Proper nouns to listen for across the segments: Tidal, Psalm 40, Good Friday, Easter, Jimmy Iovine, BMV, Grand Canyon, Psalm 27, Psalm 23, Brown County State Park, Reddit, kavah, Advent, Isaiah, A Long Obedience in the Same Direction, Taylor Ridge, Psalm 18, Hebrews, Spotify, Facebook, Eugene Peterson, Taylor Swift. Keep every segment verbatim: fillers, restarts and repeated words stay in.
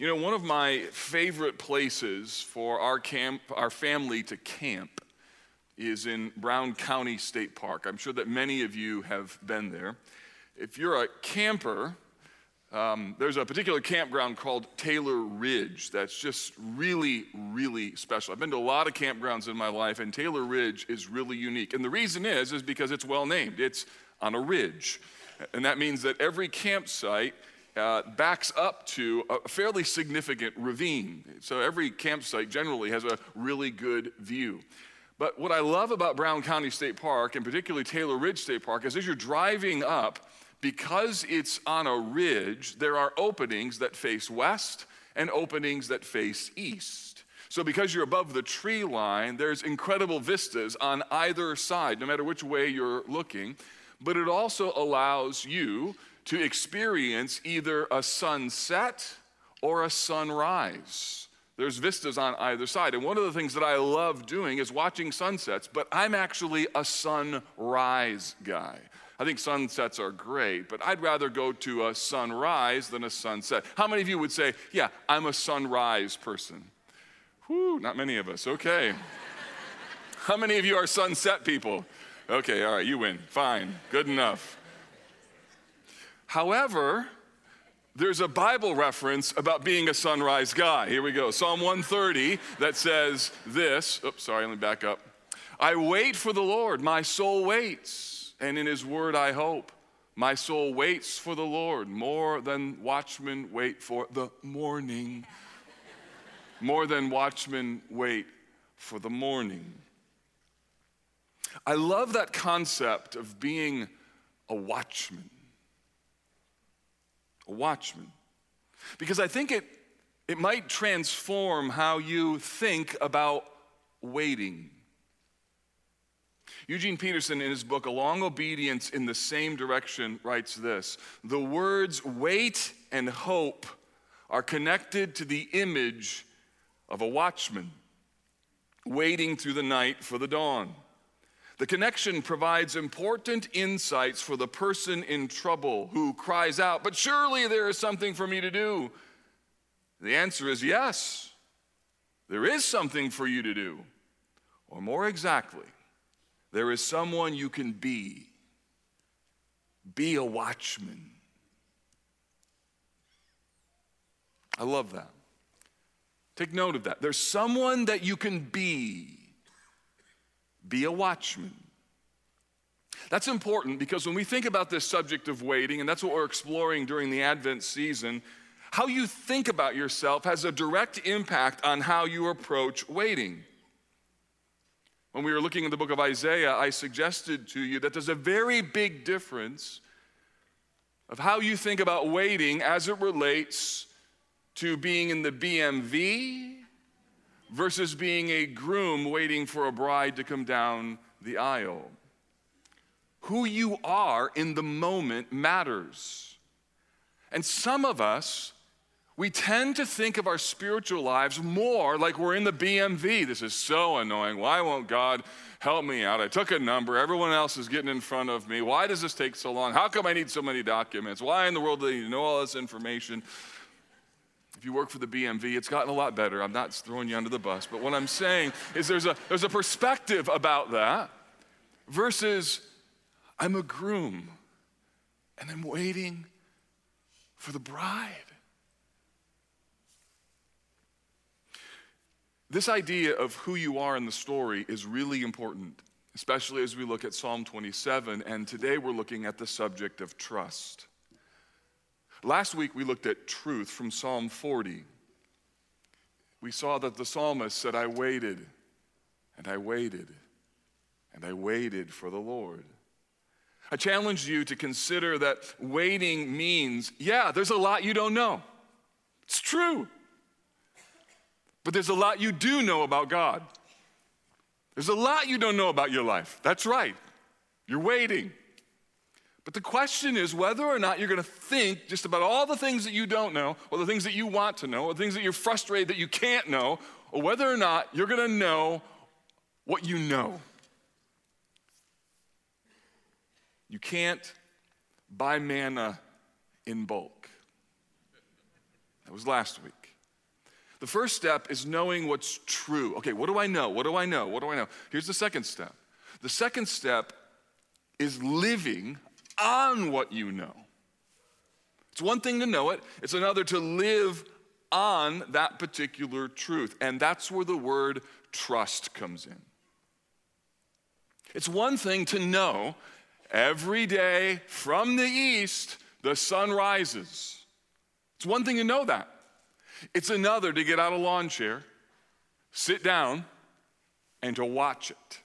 You know, one of my favorite places for our camp, our family to camp is in Brown County State Park. I'm sure that many of you have been there. If you're a camper, um, there's a particular campground called Taylor Ridge that's just really, really special. I've been to a lot of campgrounds in my life, and Taylor Ridge is really unique. And the reason is, is because it's well named. It's on a ridge. And that means that every campsite Uh, backs up to a fairly significant ravine. So every campsite generally has a really good view. But what I love about Brown County State Park, and particularly Taylor Ridge State Park, is as you're driving up, because it's on a ridge, there are openings that face west and openings that face east. So because you're above the tree line, there's incredible vistas on either side, no matter which way you're looking. But it also allows you to experience either a sunset or a sunrise. There's vistas on either side. And one of the things that I love doing is watching sunsets, but I'm actually a sunrise guy. I think sunsets are great, but I'd rather go to a sunrise than a sunset. How many of you would say, yeah, I'm a sunrise person? Whew, not many of us, okay. How many of you are sunset people? Okay, all right, you win, fine, good enough. However, there's a Bible reference about being a sunrise guy. Here we go. Psalm one thirty that says this. Oops, sorry, let me back up. I wait for the Lord. My soul waits, and in his word I hope. My soul waits for the Lord more than watchmen wait for the morning. More than watchmen wait for the morning. I love that concept of being a watchman. A watchman, because I think it, it might transform how you think about waiting. Eugene Peterson, in his book, A Long Obedience in the Same Direction, writes this: the words wait and hope are connected to the image of a watchman waiting through the night for the dawn. The connection provides important insights for the person in trouble who cries out, but surely there is something for me to do. The answer is yes, there is something for you to do. Or more exactly, there is someone you can be. Be a watchman. I love that. Take note of that. There's someone that you can be. Be a watchman. That's important because when we think about this subject of waiting, and that's what we're exploring during the Advent season, how you think about yourself has a direct impact on how you approach waiting. When we were looking at the book of Isaiah, I suggested to you that there's a very big difference of how you think about waiting as it relates to being in the B M V versus being a groom waiting for a bride to come down the aisle. Who you are in the moment matters. And some of us, we tend to think of our spiritual lives more like we're in the B M V. This is so annoying. Why won't God help me out? I took a number. Everyone else is getting in front of me. Why does this take so long? How come I need so many documents? Why in the world do they know all this information? If you work for the B M V, it's gotten a lot better. I'm not throwing you under the bus, but what I'm saying is there's a, there's a perspective about that versus I'm a groom and I'm waiting for the bride. This idea of who you are in the story is really important, especially as we look at Psalm twenty-seven, and today we're looking at the subject of trust. Last week, we looked at truth from Psalm forty. We saw that the psalmist said, I waited, and I waited, and I waited for the Lord. I challenge you to consider that waiting means, yeah, there's a lot you don't know. It's true. But there's a lot you do know about God. There's a lot you don't know about your life. That's right. You're waiting. But the question is whether or not you're going to think just about all the things that you don't know, or the things that you want to know, or the things that you're frustrated that you can't know, or whether or not you're going to know what you know. You can't buy manna in bulk. That was last week. The first step is knowing what's true. Okay, what do I know? What do I know? What do I know? Here's the second step. The second step is living on what you know. It's one thing to know it. It's another to live on that particular truth. And that's where the word trust comes in. It's one thing to know every day from the east the sun rises. It's one thing to know that. It's another to get out a lawn chair, sit down, and to watch it,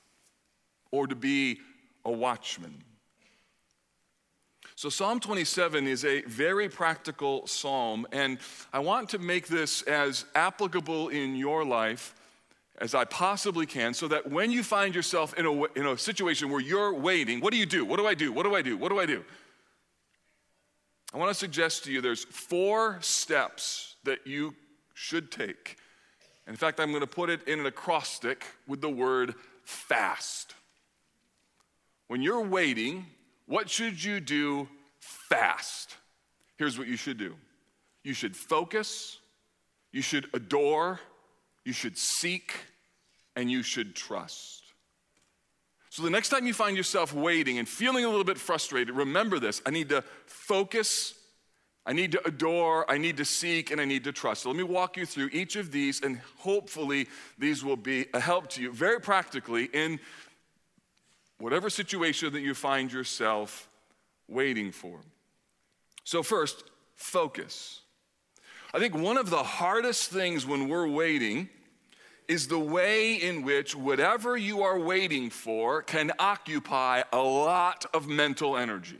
or to be a watchman. So Psalm twenty-seven is a very practical psalm, and I want to make this as applicable in your life as I possibly can, so that when you find yourself in a, in a situation where you're waiting, what do you do? What do I do? What do I do? What do I do? I want to suggest to you there's four steps that you should take. In fact, I'm going to put it in an acrostic with the word fast. When you're waiting, what should you do fast? Here's what you should do. You should focus, you should adore, you should seek, and you should trust. So the next time you find yourself waiting and feeling a little bit frustrated, remember this. I need to focus, I need to adore, I need to seek, and I need to trust. So let me walk you through each of these, and hopefully these will be a help to you very practically in whatever situation that you find yourself waiting for. So first, focus. I think one of the hardest things when we're waiting is the way in which whatever you are waiting for can occupy a lot of mental energy.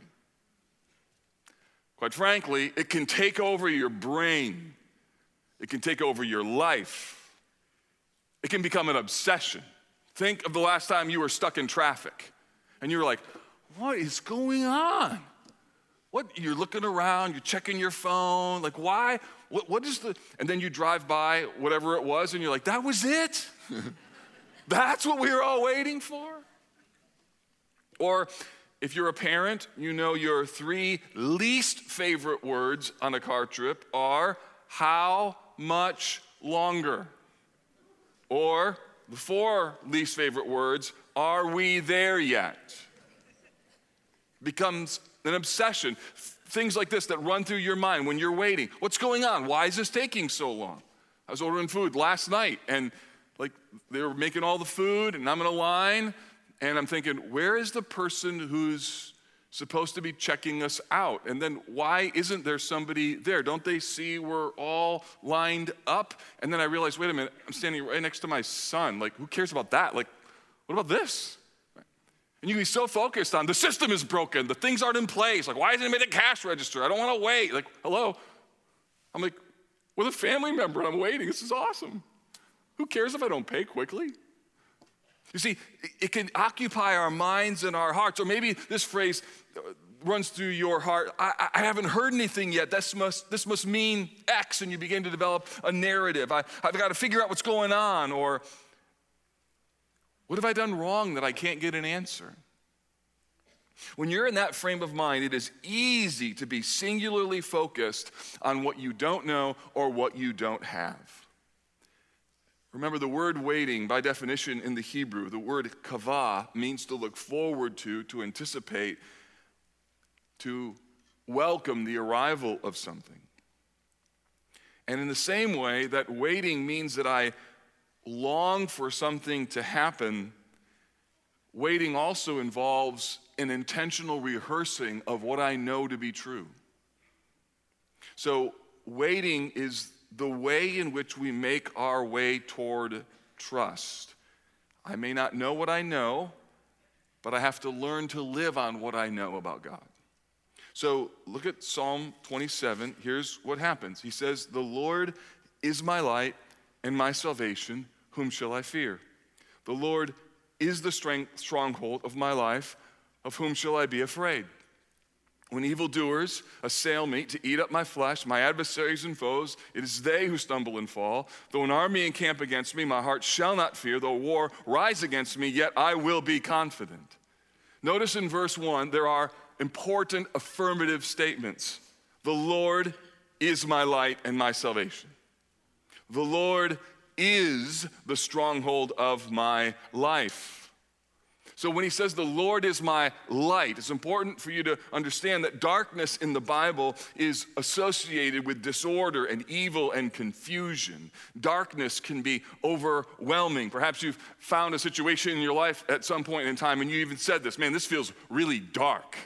Quite frankly, it can take over your brain. It can take over your life. It can become an obsession. Think of the last time you were stuck in traffic and you were like, what is going on? What, you're looking around, you're checking your phone, like why, what, what is the, and then you drive by whatever it was and you're like, that was it? That's what we were all waiting for? Or if you're a parent, you know your three least favorite words on a car trip are, how much longer? Or the four least favorite words, are we there yet? Becomes an obsession, things like this that run through your mind when you're waiting. What's going on? Why is this taking so long? I was ordering food last night, and like they were making all the food, and I'm in a line, and I'm thinking, where is the person who's supposed to be checking us out? And then why isn't there somebody there? Don't they see we're all lined up? And then I realized, wait a minute, I'm standing right next to my son. Like, who cares about that? Like, what about this? And you can be so focused on the system is broken, the things aren't in place. Like, why isn't it made a cash register? I don't want to wait. Like, hello? I'm like, with a family member and I'm waiting. This is awesome. Who cares if I don't pay quickly? You see, it can occupy our minds and our hearts. Or maybe this phrase runs through your heart. I, I haven't heard anything yet. This must, this must mean X. And you begin to develop a narrative. I, I've got to figure out what's going on. Or what have I done wrong that I can't get an answer? When you're in that frame of mind, it is easy to be singularly focused on what you don't know or what you don't have. Remember, the word waiting, by definition in the Hebrew, the word kavah means to look forward to, to anticipate, to welcome the arrival of something. And in the same way that waiting means that I long for something to happen, waiting also involves an intentional rehearsing of what I know to be true. So waiting is the way in which we make our way toward trust. I may not know what I know, but I have to learn to live on what I know about God. So look at Psalm twenty-seven. Here's what happens. He says, the Lord is my light and my salvation. Whom shall I fear? The Lord is the strength, stronghold of my life. Of whom shall I be afraid? When evildoers assail me to eat up my flesh, my adversaries and foes, it is they who stumble and fall. Though an army encamp against me, my heart shall not fear. Though war rise against me, yet I will be confident. Notice in verse one, there are important affirmative statements. The Lord is my light and my salvation. The Lord is the stronghold of my life. So when he says the Lord is my light, it's important for you to understand that darkness in the Bible is associated with disorder and evil and confusion. Darkness can be overwhelming. Perhaps you've found a situation in your life at some point in time and you even said this, man, this feels really dark.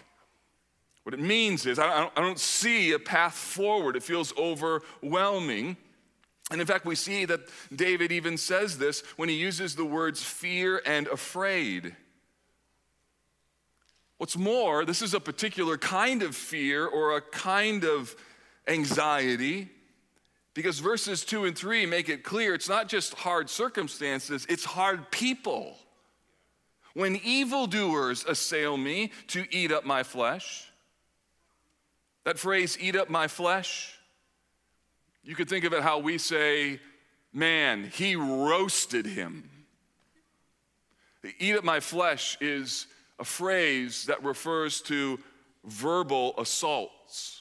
What it means is I don't, I don't see a path forward. It feels overwhelming. And in fact, we see that David even says this when he uses the words fear and afraid. What's more, this is a particular kind of fear or a kind of anxiety, because verses two and three make it clear it's not just hard circumstances, it's hard people. When evildoers assail me to eat up my flesh. That phrase, eat up my flesh, you could think of it how we say, man, he roasted him. The eat up my flesh is a phrase that refers to verbal assaults,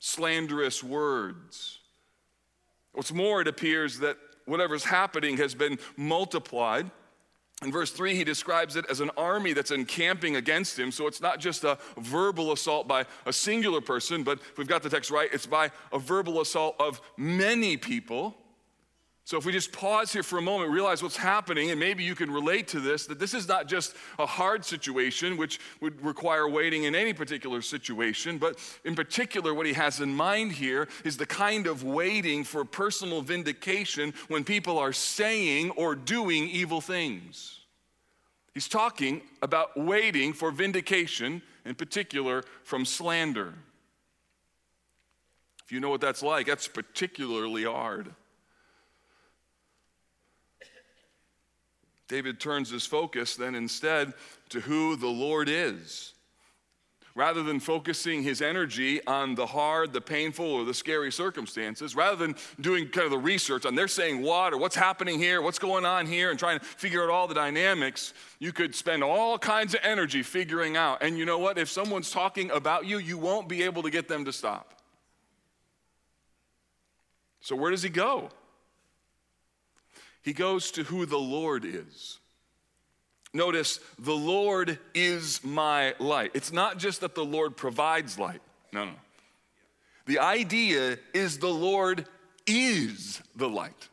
slanderous words. What's more, it appears that whatever's happening has been multiplied. In verse three, he describes it as an army that's encamping against him. So it's not just a verbal assault by a singular person, but if we've got the text right, it's by a verbal assault of many people. So if we just pause here for a moment, realize what's happening, and maybe you can relate to this, that this is not just a hard situation, which would require waiting in any particular situation, but in particular, what he has in mind here is the kind of waiting for personal vindication when people are saying or doing evil things. He's talking about waiting for vindication, in particular, from slander. If you know what that's like, that's particularly hard. David turns his focus then instead to who the Lord is. Rather than focusing his energy on the hard, the painful, or the scary circumstances, rather than doing kind of the research on they're saying what or what's happening here, what's going on here, and trying to figure out all the dynamics, you could spend all kinds of energy figuring out. And you know what? If someone's talking about you, you won't be able to get them to stop. So where does he go? He goes to who the Lord is. Notice, the Lord is my light. It's not just that the Lord provides light. No, no. The idea is the Lord is the light.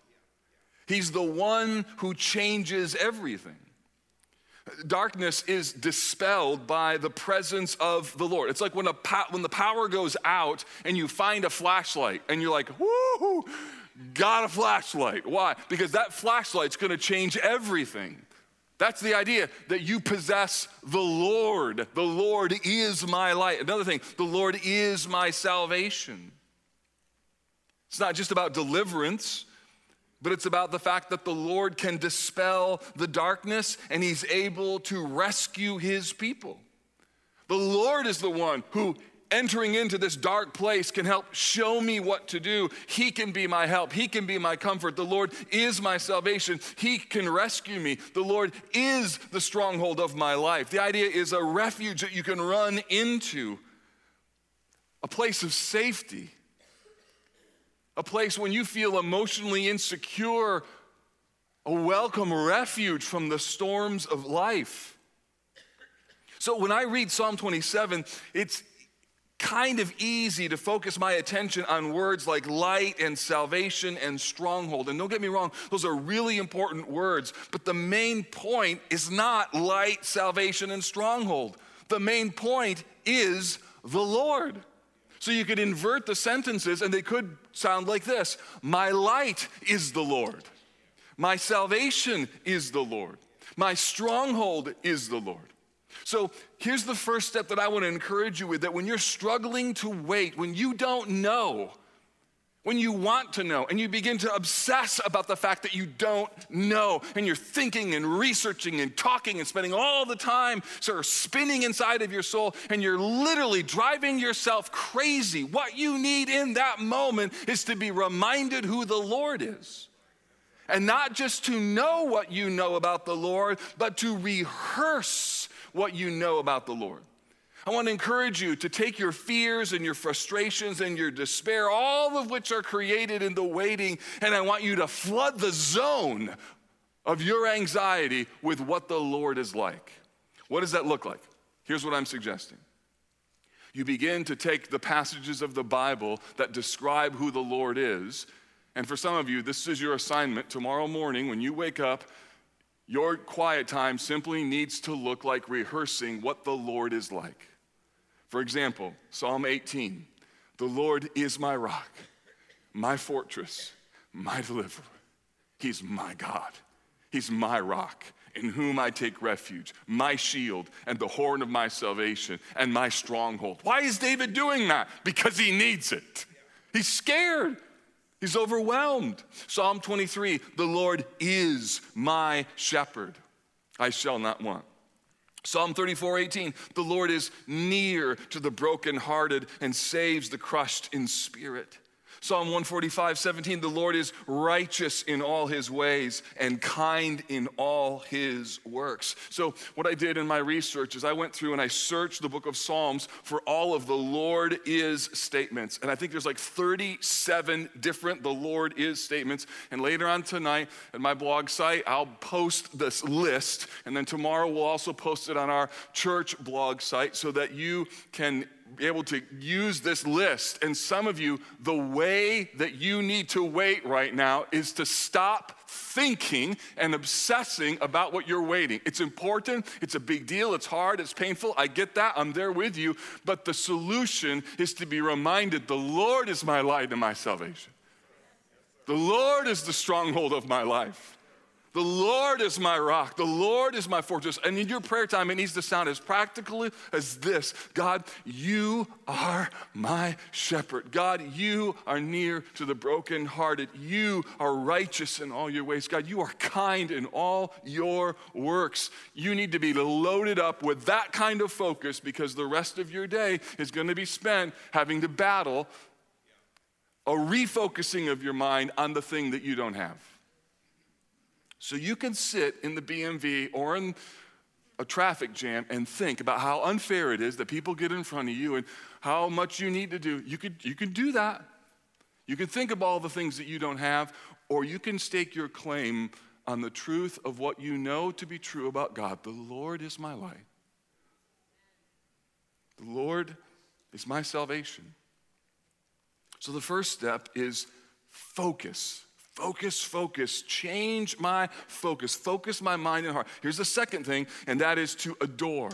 He's the one who changes everything. Darkness is dispelled by the presence of the Lord. It's like when, a po- when the power goes out and you find a flashlight and you're like, woohoo! Got a flashlight. Why? Because that flashlight's going to change everything. That's the idea, that you possess the Lord. The Lord is my light. Another thing, the Lord is my salvation. It's not just about deliverance, but it's about the fact that the Lord can dispel the darkness and he's able to rescue his people. The Lord is the one who entering into this dark place can help show me what to do. He can be my help. He can be my comfort. The Lord is my salvation. He can rescue me. The Lord is the stronghold of my life. The idea is a refuge that you can run into, a place of safety, a place when you feel emotionally insecure, a welcome refuge from the storms of life. So when I read Psalm twenty-seven, it's kind of easy to focus my attention on words like light and salvation and stronghold. And don't get me wrong, those are really important words, but the main point is not light, salvation, and stronghold. The main point is the Lord. So you could invert the sentences and they could sound like this: my light is the Lord. My salvation is the Lord. My stronghold is the Lord. So here's the first step that I want to encourage you with, that when you're struggling to wait, when you don't know, when you want to know, and you begin to obsess about the fact that you don't know, and you're thinking and researching and talking and spending all the time sort of spinning inside of your soul, and you're literally driving yourself crazy. What you need in that moment is to be reminded who the Lord is. And not just to know what you know about the Lord, but to rehearse what you know about the Lord. I want to encourage you to take your fears and your frustrations and your despair, all of which are created in the waiting, and I want you to flood the zone of your anxiety with what the Lord is like. What does that look like? Here's what I'm suggesting. You begin to take the passages of the Bible that describe who the Lord is, and for some of you, this is your assignment. Tomorrow morning when you wake up, your quiet time simply needs to look like rehearsing what the Lord is like. For example, Psalm eighteen, the Lord is my rock, my fortress, my deliverer. He's my God. He's my rock, in whom I take refuge, my shield and the horn of my salvation and my stronghold. Why is David doing that? Because he needs it. He's scared. He's overwhelmed. Psalm twenty-three, the Lord is my shepherd. I shall not want. Psalm thirty-four, eighteen, the Lord is near to the brokenhearted and saves the crushed in spirit. Psalm one forty-five, seventeen, the Lord is righteous in all his ways and kind in all his works. So what I did in my research is I went through and I searched the book of Psalms for all of the Lord is statements. And I think there's like thirty-seven different the Lord is statements. And later on tonight at my blog site, I'll post this list. And then tomorrow we'll also post it on our church blog site so that you can be able to use this list. And some of you, the way that you need to wait right now is to stop thinking and obsessing about what you're waiting. It's important, it's a big deal, it's hard, it's painful, I get that, I'm there with you, but the solution is to be reminded the Lord is my light and my salvation. The Lord is the stronghold of my life. The Lord is my rock. The Lord is my fortress. And in your prayer time, it needs to sound as practical as this. God, you are my shepherd. God, you are near to the brokenhearted. You are righteous in all your ways. God, you are kind in all your works. You need to be loaded up with that kind of focus because the rest of your day is going to be spent having to battle a refocusing of your mind on the thing that you don't have. So you can sit in the B M V or in a traffic jam and think about how unfair it is that people get in front of you and how much you need to do. You could, you could do that. You can think of all the things that you don't have, or you can stake your claim on the truth of what you know to be true about God. The Lord is my light. The Lord is my salvation. So the first step is focus. Focus, focus, change my focus, focus my mind and heart. Here's the second thing, and that is to adore.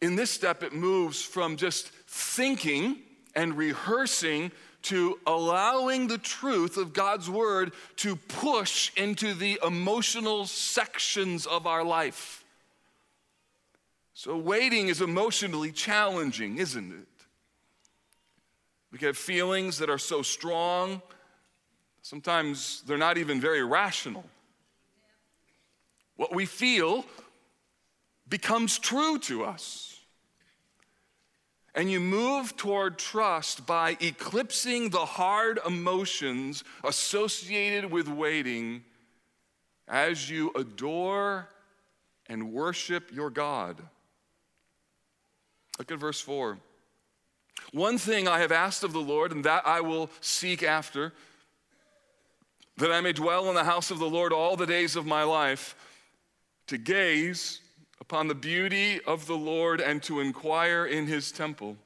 In this step, it moves from just thinking and rehearsing to allowing the truth of God's word to push into the emotional sections of our life. So waiting is emotionally challenging, isn't it? We can have feelings that are so strong. Sometimes they're not even very rational. What we feel becomes true to us. And you move toward trust by eclipsing the hard emotions associated with waiting as you adore and worship your God. Look at verse four. One thing I have asked of the Lord, and that I will seek after, that I may dwell in the house of the Lord all the days of my life, to gaze upon the beauty of the Lord and to inquire in his temple.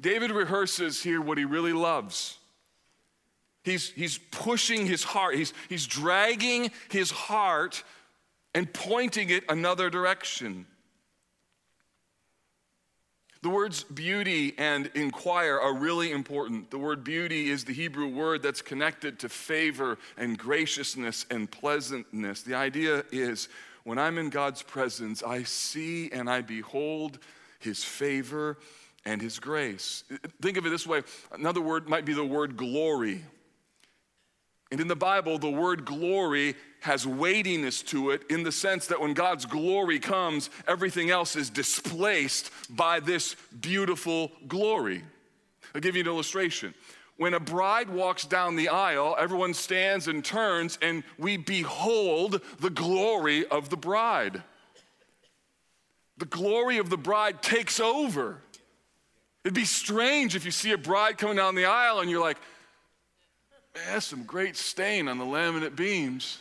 David rehearses here what he really loves. He's, he's pushing his heart. He's, he's dragging his heart and pointing it another direction. The words beauty and inquire are really important. The word beauty is the Hebrew word that's connected to favor and graciousness and pleasantness. The idea is when I'm in God's presence, I see and I behold his favor and his grace. Think of it this way. Another word might be the word glory. And in the Bible, the word glory has weightiness to it in the sense that when God's glory comes, everything else is displaced by this beautiful glory. I'll give you an illustration. When a bride walks down the aisle, everyone stands and turns, and we behold the glory of the bride. the glory of the bride takes over. It'd be strange if you see a bride coming down the aisle and you're like, man, that's some great stain on the laminate beams.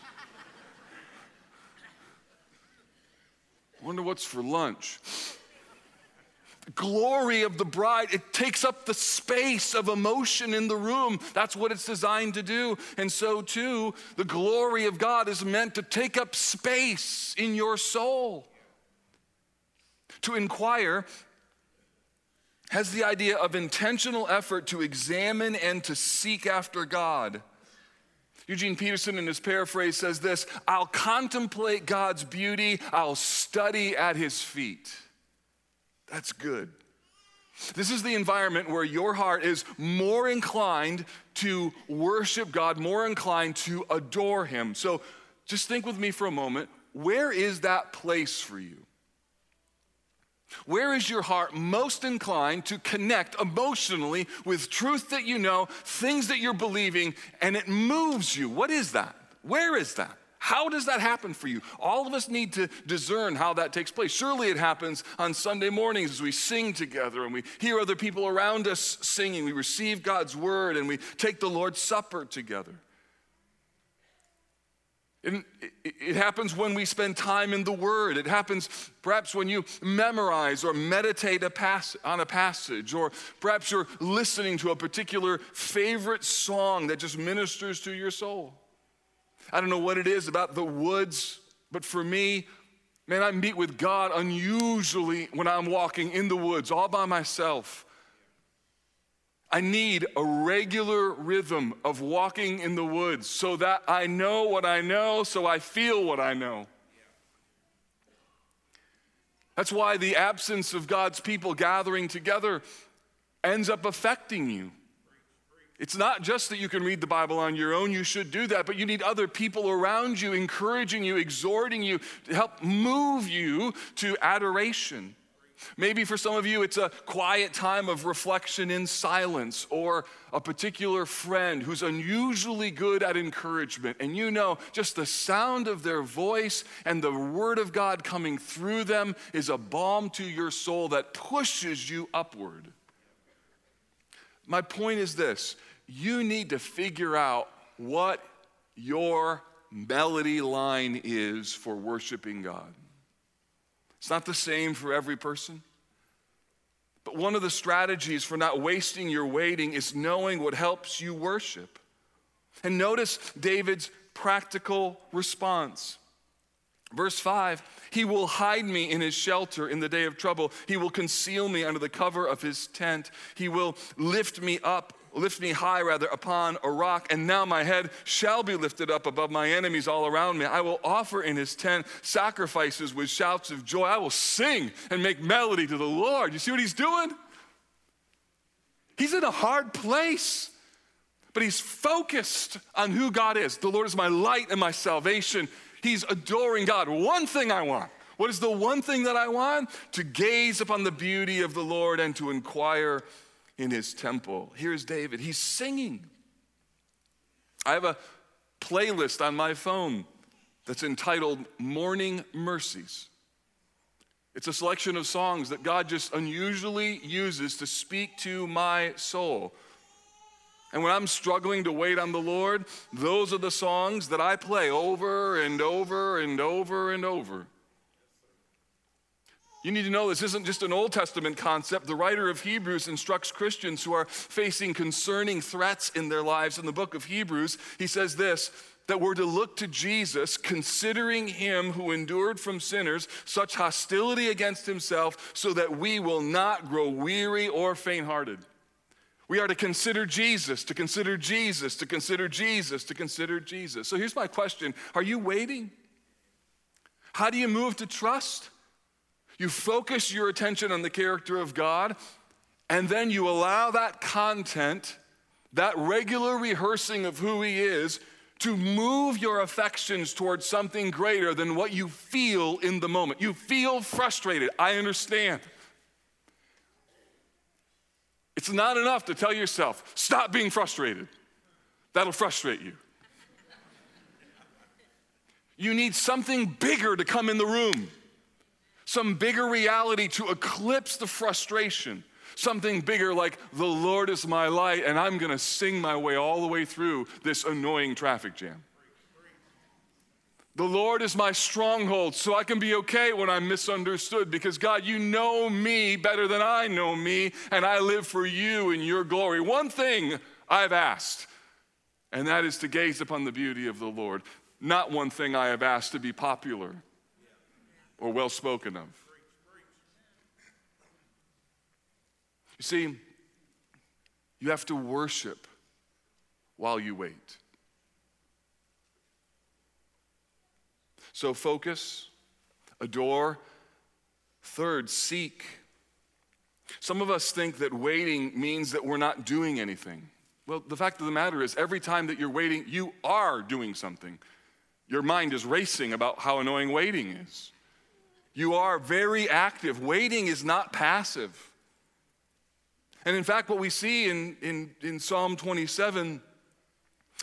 Wonder what's for lunch. The glory of the bride, it takes up the space of emotion in the room. That's what it's designed to do. And so too, the glory of God is meant to take up space in your soul. To inquire has the idea of intentional effort to examine and to seek after God. Eugene Peterson in his paraphrase says this: I'll contemplate God's beauty, I'll study at his feet. That's good. This is the environment where your heart is more inclined to worship God, more inclined to adore him. So just think with me for a moment, where is that place for you? Where is your heart most inclined to connect emotionally with truth that you know, things that you're believing, and it moves you? What is that? Where is that? How does that happen for you? All of us need to discern how that takes place. Surely it happens on Sunday mornings as we sing together and we hear other people around us singing. We receive God's word and we take the Lord's Supper together. And it happens when we spend time in the Word. It happens perhaps when you memorize or meditate a pass- on a passage, or perhaps you're listening to a particular favorite song that just ministers to your soul. I don't know what it is about the woods, but for me, man, I meet with God unusually when I'm walking in the woods all by myself. I need a regular rhythm of walking in the woods so that I know what I know, so I feel what I know. That's why the absence of God's people gathering together ends up affecting you. It's not just that you can read the Bible on your own, you should do that, but you need other people around you, encouraging you, exhorting you, to help move you to adoration. Maybe for some of you, it's a quiet time of reflection in silence, or a particular friend who's unusually good at encouragement. And you know, just the sound of their voice and the word of God coming through them is a balm to your soul that pushes you upward. My point is this: you need to figure out what your melody line is for worshiping God. It's not the same for every person. But one of the strategies for not wasting your waiting is knowing what helps you worship. And notice David's practical response. Verse five, he will hide me in his shelter in the day of trouble. He will conceal me under the cover of his tent. He will lift me up, lift me high rather upon a rock. And now my head shall be lifted up above my enemies all around me. I will offer in his tent sacrifices with shouts of joy. I will sing and make melody to the Lord. You see what he's doing? He's in a hard place. But he's focused on who God is. The Lord is my light and my salvation. He's adoring God. One thing I want. What is the one thing that I want? To gaze upon the beauty of the Lord and to inquire in his temple. Here's David. He's singing. I have a playlist on my phone that's entitled Morning Mercies. It's a selection of songs that God just unusually uses to speak to my soul. And when I'm struggling to wait on the Lord, those are the songs that I play over and over and over and over. You need to know this isn't just an Old Testament concept. The writer of Hebrews instructs Christians who are facing concerning threats in their lives. In the book of Hebrews, he says this, that we're to look to Jesus, considering him who endured from sinners such hostility against himself, so that we will not grow weary or faint-hearted. We are to consider Jesus, to consider Jesus, to consider Jesus, to consider Jesus. So here's my question. Are you waiting? How do you move to trust? You focus your attention on the character of God, and then you allow that content, that regular rehearsing of who he is, to move your affections towards something greater than what you feel in the moment. You feel frustrated. I understand. It's not enough to tell yourself, stop being frustrated. That'll frustrate you. You need something bigger to come in the room. some bigger reality to eclipse the frustration. Something bigger like, the Lord is my light, and I'm gonna sing my way all the way through this annoying traffic jam. The Lord is my stronghold, so I can be okay when I'm misunderstood, because God, you know me better than I know me, and I live for you in your glory. One thing I've asked, and that is to gaze upon the beauty of the Lord. Not one thing I have asked to be popular or well spoken of. You see, you have to worship while you wait. So focus, adore. Third, seek. Some of us think that waiting means that we're not doing anything. Well, the fact of the matter is, every time that you're waiting, you are doing something. Your mind is racing about how annoying waiting is. You are very active. Waiting is not passive. And in fact, what we see in, in, in Psalm twenty-seven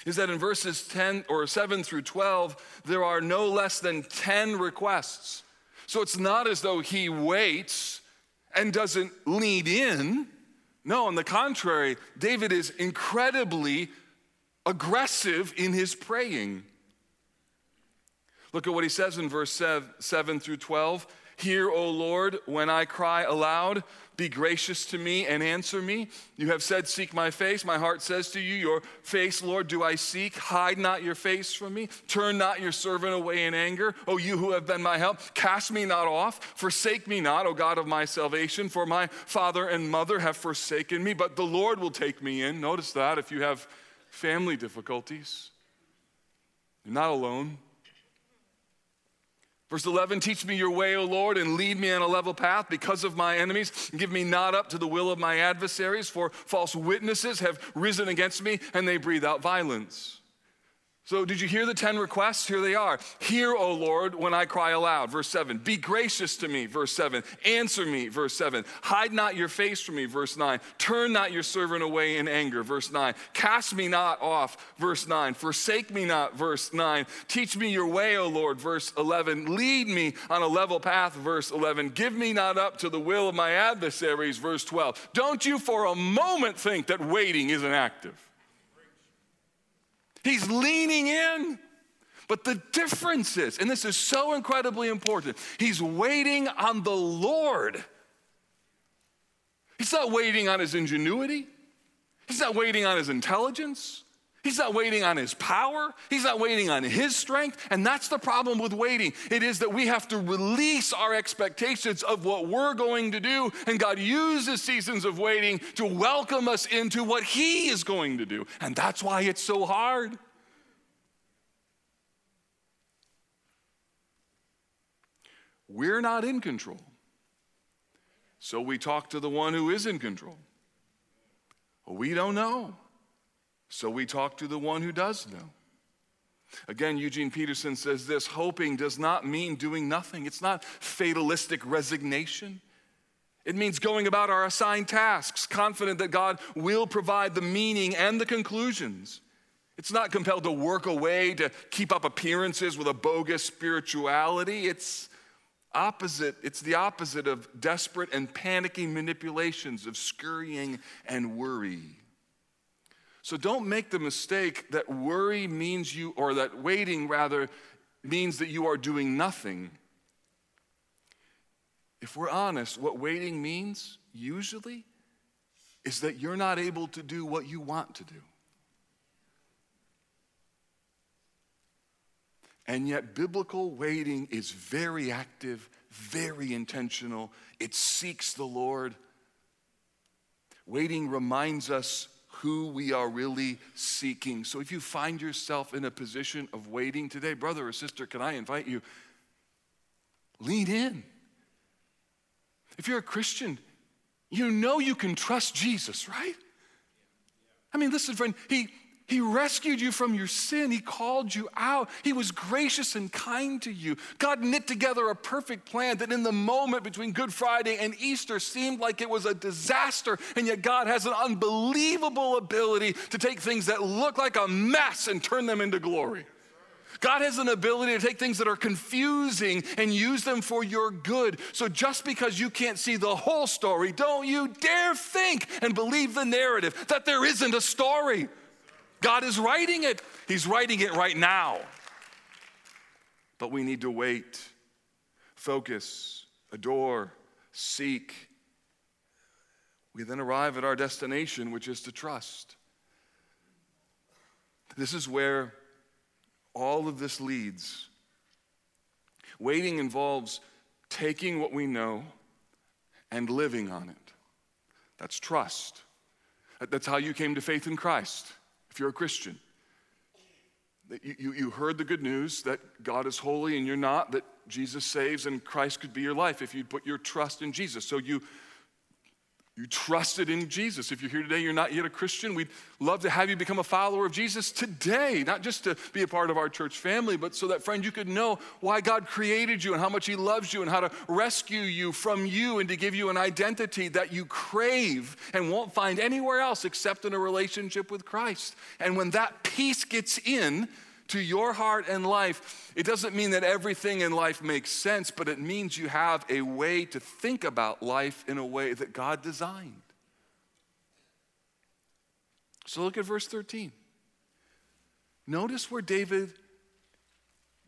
is that in verses ten or seven through twelve, there are no less than ten requests. So it's not as though he waits and doesn't lean in. No, on the contrary, David is incredibly aggressive in his praying. Look at what he says in verse seven through twelve. Hear, O Lord, when I cry aloud, be gracious to me and answer me. You have said, seek my face. My heart says to you, your face, Lord, do I seek. Hide not your face from me. Turn not your servant away in anger. O you who have been my help, cast me not off. Forsake me not, O God of my salvation, for my father and mother have forsaken me, but the Lord will take me in. Notice that if you have family difficulties, you're not alone. Verse eleven, teach me your way, O Lord, and lead me on a level path because of my enemies. Give me not up to the will of my adversaries, for false witnesses have risen against me, and they breathe out violence. So did you hear the ten requests? Here they are. Hear, O Lord, when I cry aloud, verse seven. Be gracious to me, verse seven. Answer me, verse seven. Hide not your face from me, verse nine. Turn not your servant away in anger, verse nine. Cast me not off, verse nine. Forsake me not, verse nine. Teach me your way, O Lord, verse eleven. Lead me on a level path, verse eleven. Give me not up to the will of my adversaries, verse twelve. Don't you for a moment think that waiting isn't active. He's leaning in, but the difference is, and this is so incredibly important, he's waiting on the Lord. He's not waiting on his ingenuity. He's not waiting on his intelligence. He's not waiting on his power. He's not waiting on his strength. And that's the problem with waiting. It is that we have to release our expectations of what we're going to do. And God uses seasons of waiting to welcome us into what he is going to do. And that's why it's so hard. We're not in control. So we talk to the one who is in control. We don't know. So we talk to the one who does know. Again, Eugene Peterson says this, hoping does not mean doing nothing. It's not fatalistic resignation. It means going about our assigned tasks, confident that God will provide the meaning and the conclusions. It's not compelled to work away to keep up appearances with a bogus spirituality. It's opposite. It's the opposite of desperate and panicking manipulations of scurrying and worry. So don't make the mistake that worry means you, or that waiting rather, means that you are doing nothing. If we're honest, what waiting means usually is that you're not able to do what you want to do. And yet biblical waiting is very active, very intentional. It seeks the Lord. Waiting reminds us who we are really seeking. So if you find yourself in a position of waiting today, brother or sister, can I invite you, lean in. If you're a Christian, you know you can trust Jesus, right? I mean, listen, friend, he, he rescued you from your sin. He called you out. He was gracious and kind to you. God knit together a perfect plan that in the moment between Good Friday and Easter seemed like it was a disaster, and yet God has an unbelievable ability to take things that look like a mess and turn them into glory. God has an ability to take things that are confusing and use them for your good. So just because you can't see the whole story, don't you dare think and believe the narrative that there isn't a story. God is writing it. He's writing it right now. But we need to wait, focus, adore, seek. We then arrive at our destination, which is to trust. This is where all of this leads. Waiting involves taking what we know and living on it. That's trust. That's how you came to faith in Christ, if you're a Christian. You, you, you heard the good news that God is holy and you're not, that Jesus saves and Christ could be your life if you'd put your trust in Jesus. So you, you trusted in Jesus. If you're here today, you're not yet a Christian, we'd love to have you become a follower of Jesus today, not just to be a part of our church family, but so that, friend, you could know why God created you and how much he loves you and how to rescue you from you and to give you an identity that you crave and won't find anywhere else except in a relationship with Christ. And when that peace gets in to your heart and life, it doesn't mean that everything in life makes sense, but it means you have a way to think about life in a way that God designed. So look at verse thirteen. Notice where David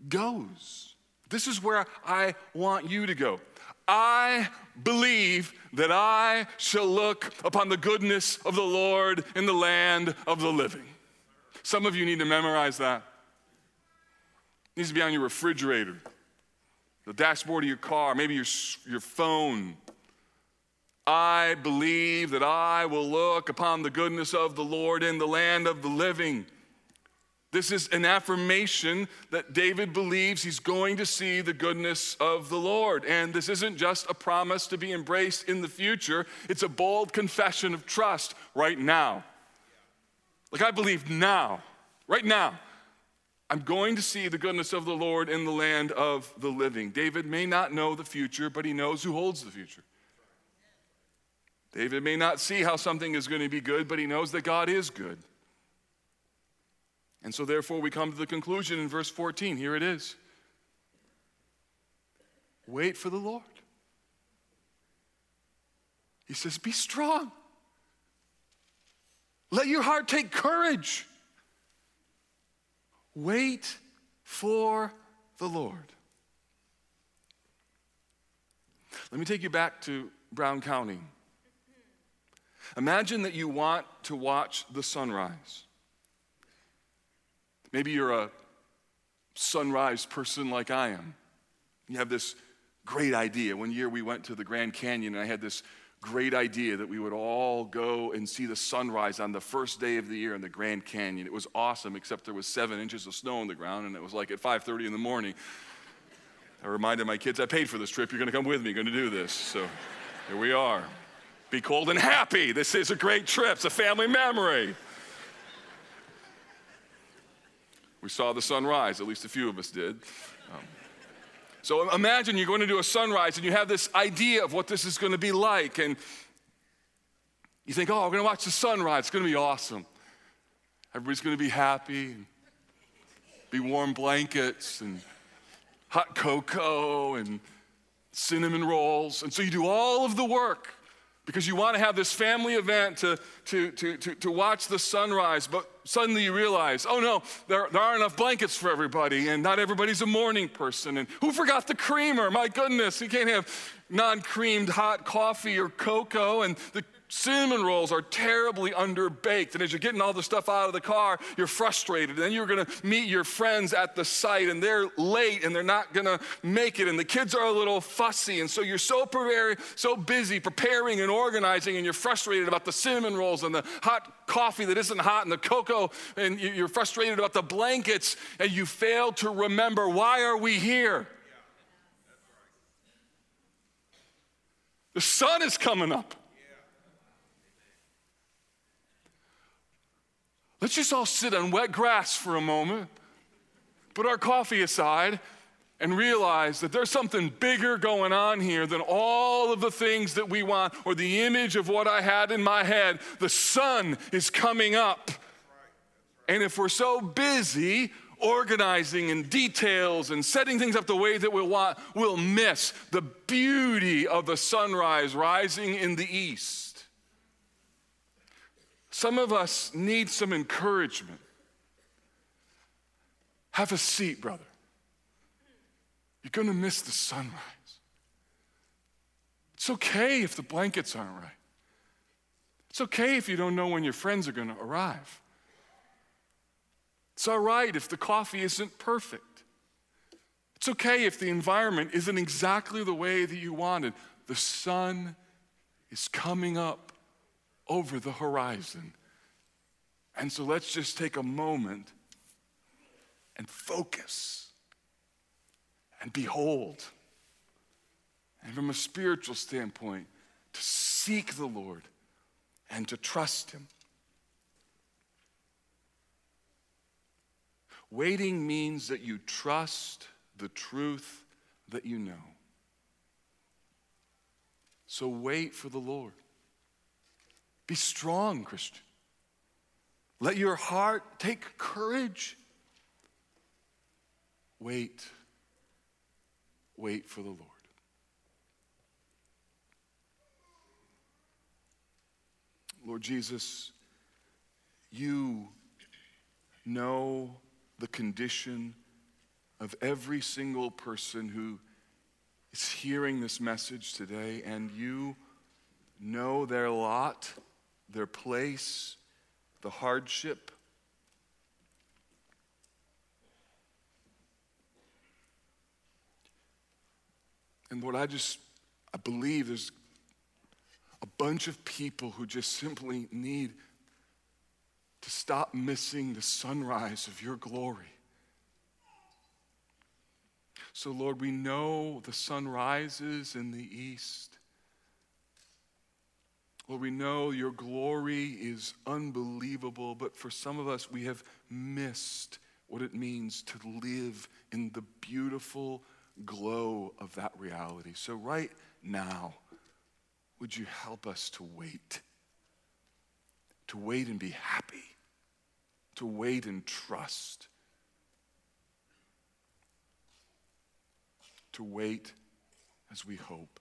goes. This is where I want you to go. I believe that I shall look upon the goodness of the Lord in the land of the living. Some of you need to memorize that. It needs to be on your refrigerator, the dashboard of your car, maybe your, your phone. I believe that I will look upon the goodness of the Lord in the land of the living. This is an affirmation that David believes he's going to see the goodness of the Lord. And this isn't just a promise to be embraced in the future. It's a bold confession of trust right now. Like, I believe now, right now, I'm going to see the goodness of the Lord in the land of the living. David may not know the future, but he knows who holds the future. David may not see how something is going to be good, but he knows that God is good. And so therefore we come to the conclusion in verse fourteen. Here it is. Wait for the Lord. He says, be strong. Let your heart take courage. Wait for the Lord. Let me take you back to Brown County. Imagine that you want to watch the sunrise. Maybe you're a sunrise person like I am. You have this great idea. One year we went to the Grand Canyon and I had this great idea that we would all go and see the sunrise on the first day of the year in the Grand Canyon. It was awesome, except there was seven inches of snow on the ground, and it was like at five thirty in the morning. I reminded my kids, I paid for this trip. You're going to come with me. You're going to do this. So here we are. Be cold and happy. This is a great trip. It's a family memory. We saw the sunrise. At least a few of us did. Um, So imagine you're going to do a sunrise and you have this idea of what this is going to be like. And you think, oh, we're going to watch the sunrise. It's going to be awesome. Everybody's going to be happy. And be warm blankets and hot cocoa and cinnamon rolls. And so you do all of the work because you want to have this family event to, to, to, to, to watch the sunrise. But suddenly you realize, oh no, there, there aren't enough blankets for everybody, and not everybody's a morning person, and who forgot the creamer? My goodness, you can't have non-creamed hot coffee or cocoa, and the cinnamon rolls are terribly underbaked. And as you're getting all the stuff out of the car, you're frustrated. And then you're going to meet your friends at the site, and they're late, and they're not going to make it. And the kids are a little fussy. And so you're so, pre- so busy preparing and organizing, and you're frustrated about the cinnamon rolls and the hot coffee that isn't hot and the cocoa. And you're frustrated about the blankets, and you fail to remember, why are we here? The sun is coming up. Let's just all sit on wet grass for a moment, put our coffee aside, and realize that there's something bigger going on here than all of the things that we want or the image of what I had in my head. The sun is coming up. And if we're so busy organizing and details and setting things up the way that we want, we'll miss the beauty of the sunrise rising in the east. Some of us need some encouragement. Have a seat, brother. You're going to miss the sunrise. It's okay if the blankets aren't right. It's okay if you don't know when your friends are going to arrive. It's all right if the coffee isn't perfect. It's okay if the environment isn't exactly the way that you wanted. The sun is coming up over the horizon. And so let's just take a moment and focus and behold. And from a spiritual standpoint, to seek the Lord and to trust him. Waiting means that you trust the truth that you know. So wait for the Lord. Be strong, Christian. Let your heart take courage. Wait. Wait for the Lord. Lord Jesus, you know the condition of every single person who is hearing this message today, and you know their lot, their place, the hardship. And Lord, I just, I believe there's a bunch of people who just simply need to stop missing the sunrise of your glory. So Lord, we know the sun rises in the east. Lord, we know your glory is unbelievable, but for some of us, we have missed what it means to live in the beautiful glow of that reality. So right now, would you help us to wait? To wait and be happy. To wait and trust. To wait as we hope.